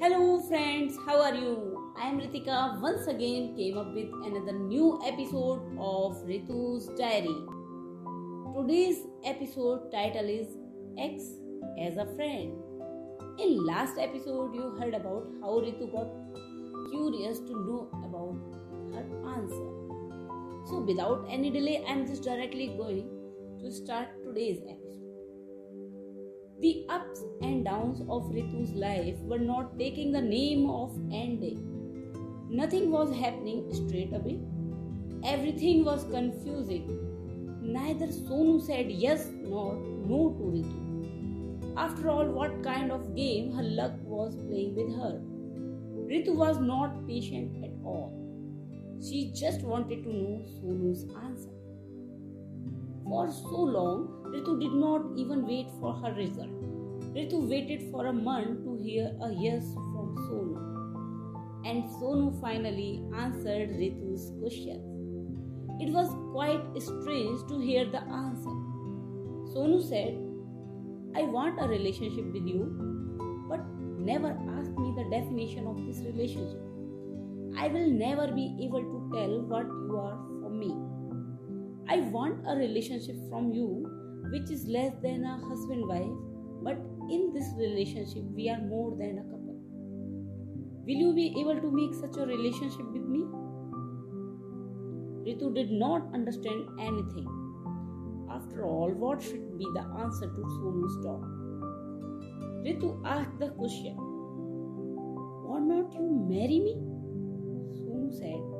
Hello friends, how are you? I am Ritika, once again came up with another new episode of Ritu's Diary. Today's episode title is Ex as a Friend. In last episode you heard about how Ritu got curious to know about her answer. So without any delay, I am just directly going to start today's episode. The ups and downs of Ritu's life were not taking the name of ending. Nothing was happening straight away. Everything was confusing. Neither Sonu said yes nor no to Ritu. After all, what kind of game her luck was playing with her? Ritu was not patient at all. She just wanted to know Sonu's answer. For so long, Ritu did not even wait for her result. Ritu waited for a month to hear a yes from Sonu. And Sonu finally answered Ritu's question. It was quite strange to hear the answer. Sonu said, "I want a relationship with you, but never ask me the definition of this relationship. I will never be able to tell what you are for me. I want a relationship from you which is less than a husband-wife, but in this relationship we are more than a couple. Will you be able to make such a relationship with me?" Ritu did not understand anything. After all, what should be the answer to Sonu's talk? Ritu asked the question, "Why not you marry me?" Sonu said,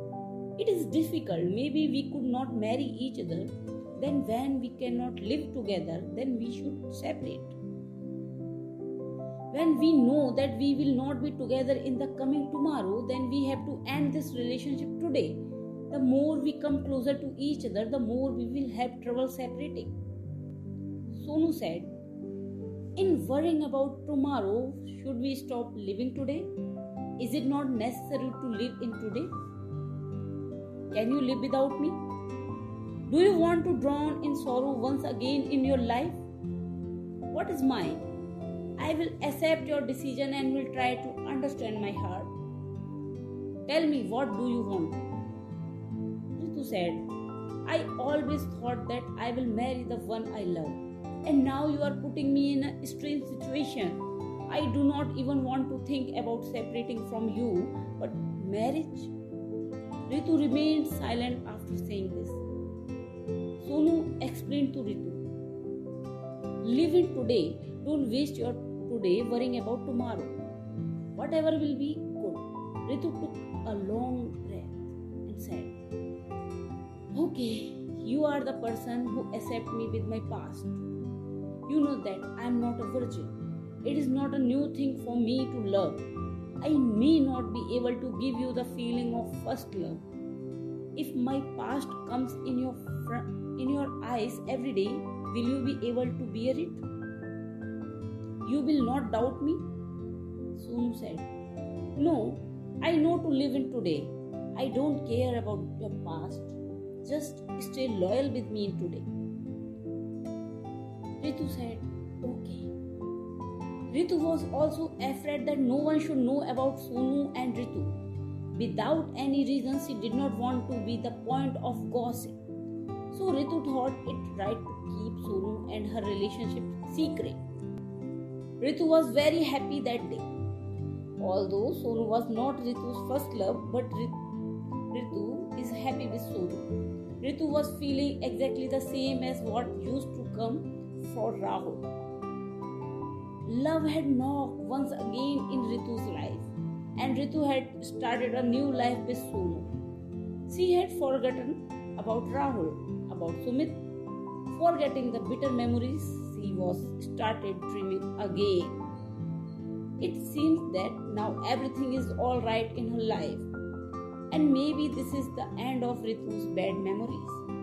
"It is difficult. Maybe we could not marry each other. Then when we cannot live together, then we should separate. When we know that we will not be together in the coming tomorrow, then we have to end this relationship today. The more we come closer to each other, the more we will have trouble separating." Sonu said, "In worrying about tomorrow, should we stop living today? Is it not necessary to live in today? Can you live without me? Do you want to drown in sorrow once again in your life? What is mine? I will accept your decision and will try to understand my heart. Tell me, what do you want?" Ritu said, "I always thought that I will marry the one I love. And now you are putting me in a strange situation. I do not even want to think about separating from you, but marriage?" Ritu remained silent after saying this. Sonu explained to Ritu, "Live in today. Don't waste your today worrying about tomorrow. Whatever will be good." Ritu took a long breath and said, "Okay, you are the person who accepts me with my past. You know that I am not a virgin. It is not a new thing for me to love. I may not be able to give you the feeling of first love. If my past comes in your eyes every day, will you be able to bear it? You will not doubt me?" Sonu said, "No, I know to live in today. I don't care about your past. Just stay loyal with me in today." Ritu said, "Okay." Ritu was also afraid that no one should know about Sonu and Ritu. Without any reason, she did not want to be the point of gossip. So Ritu thought it right to keep Sonu and her relationship secret. Ritu was very happy that day. Although Sonu was not Ritu's first love, but Ritu is happy with Sonu. Ritu was feeling exactly the same as what used to come for Rahul. Love had knocked once again in Ritu's life. And Ritu had started a new life with Sonu. She had forgotten about Rahul, about Sumit. Forgetting the bitter memories, she was started dreaming again. It seems that now everything is all right in her life. And maybe this is the end of Ritu's bad memories.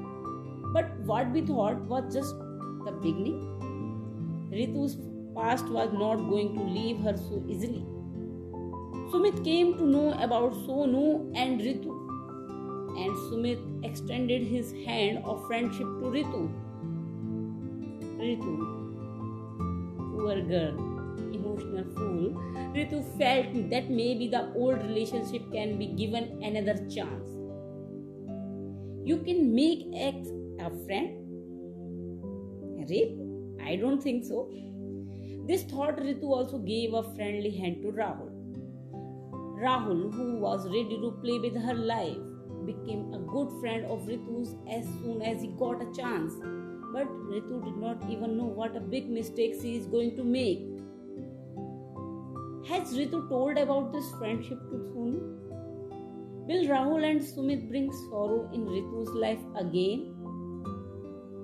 But what we thought was just the beginning. Ritu's past was not going to leave her so easily. Sumit came to know about Sonu and Ritu, and Sumit extended his hand of friendship to Ritu. Ritu, poor girl, you emotional fool, Ritu felt that maybe the old relationship can be given another chance. You can make ex a friend? Rip? I don't think so. This thought Ritu also gave a friendly hand to Rahul. Rahul, who was ready to play with her life, became a good friend of Ritu's as soon as he got a chance. But Ritu did not even know what a big mistake she is going to make. Has Ritu told about this friendship to Sunu? Will Rahul and Sumit bring sorrow in Ritu's life again?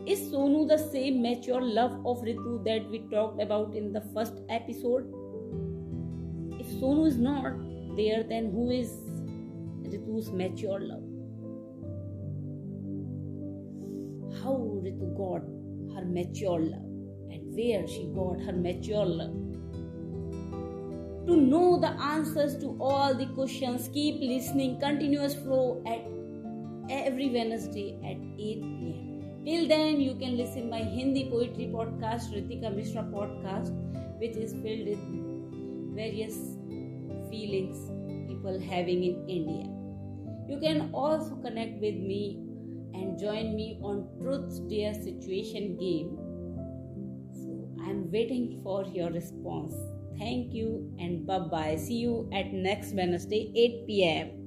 Is Sonu the same mature love of Ritu that we talked about in the first episode? If Sonu is not there, then who is Ritu's mature love? How Ritu got her mature love and where she got her mature love. To know the answers to all the questions, keep listening Continuous Flow at every Wednesday at 8 p.m. Till then, you can listen my Hindi poetry podcast, Ritika Mishra podcast, which is filled with various feelings people having in India. You can also connect with me and join me on Truth Dare Situation game. So I'm waiting for your response. Thank you and bye-bye. See you at next Wednesday, 8 p.m.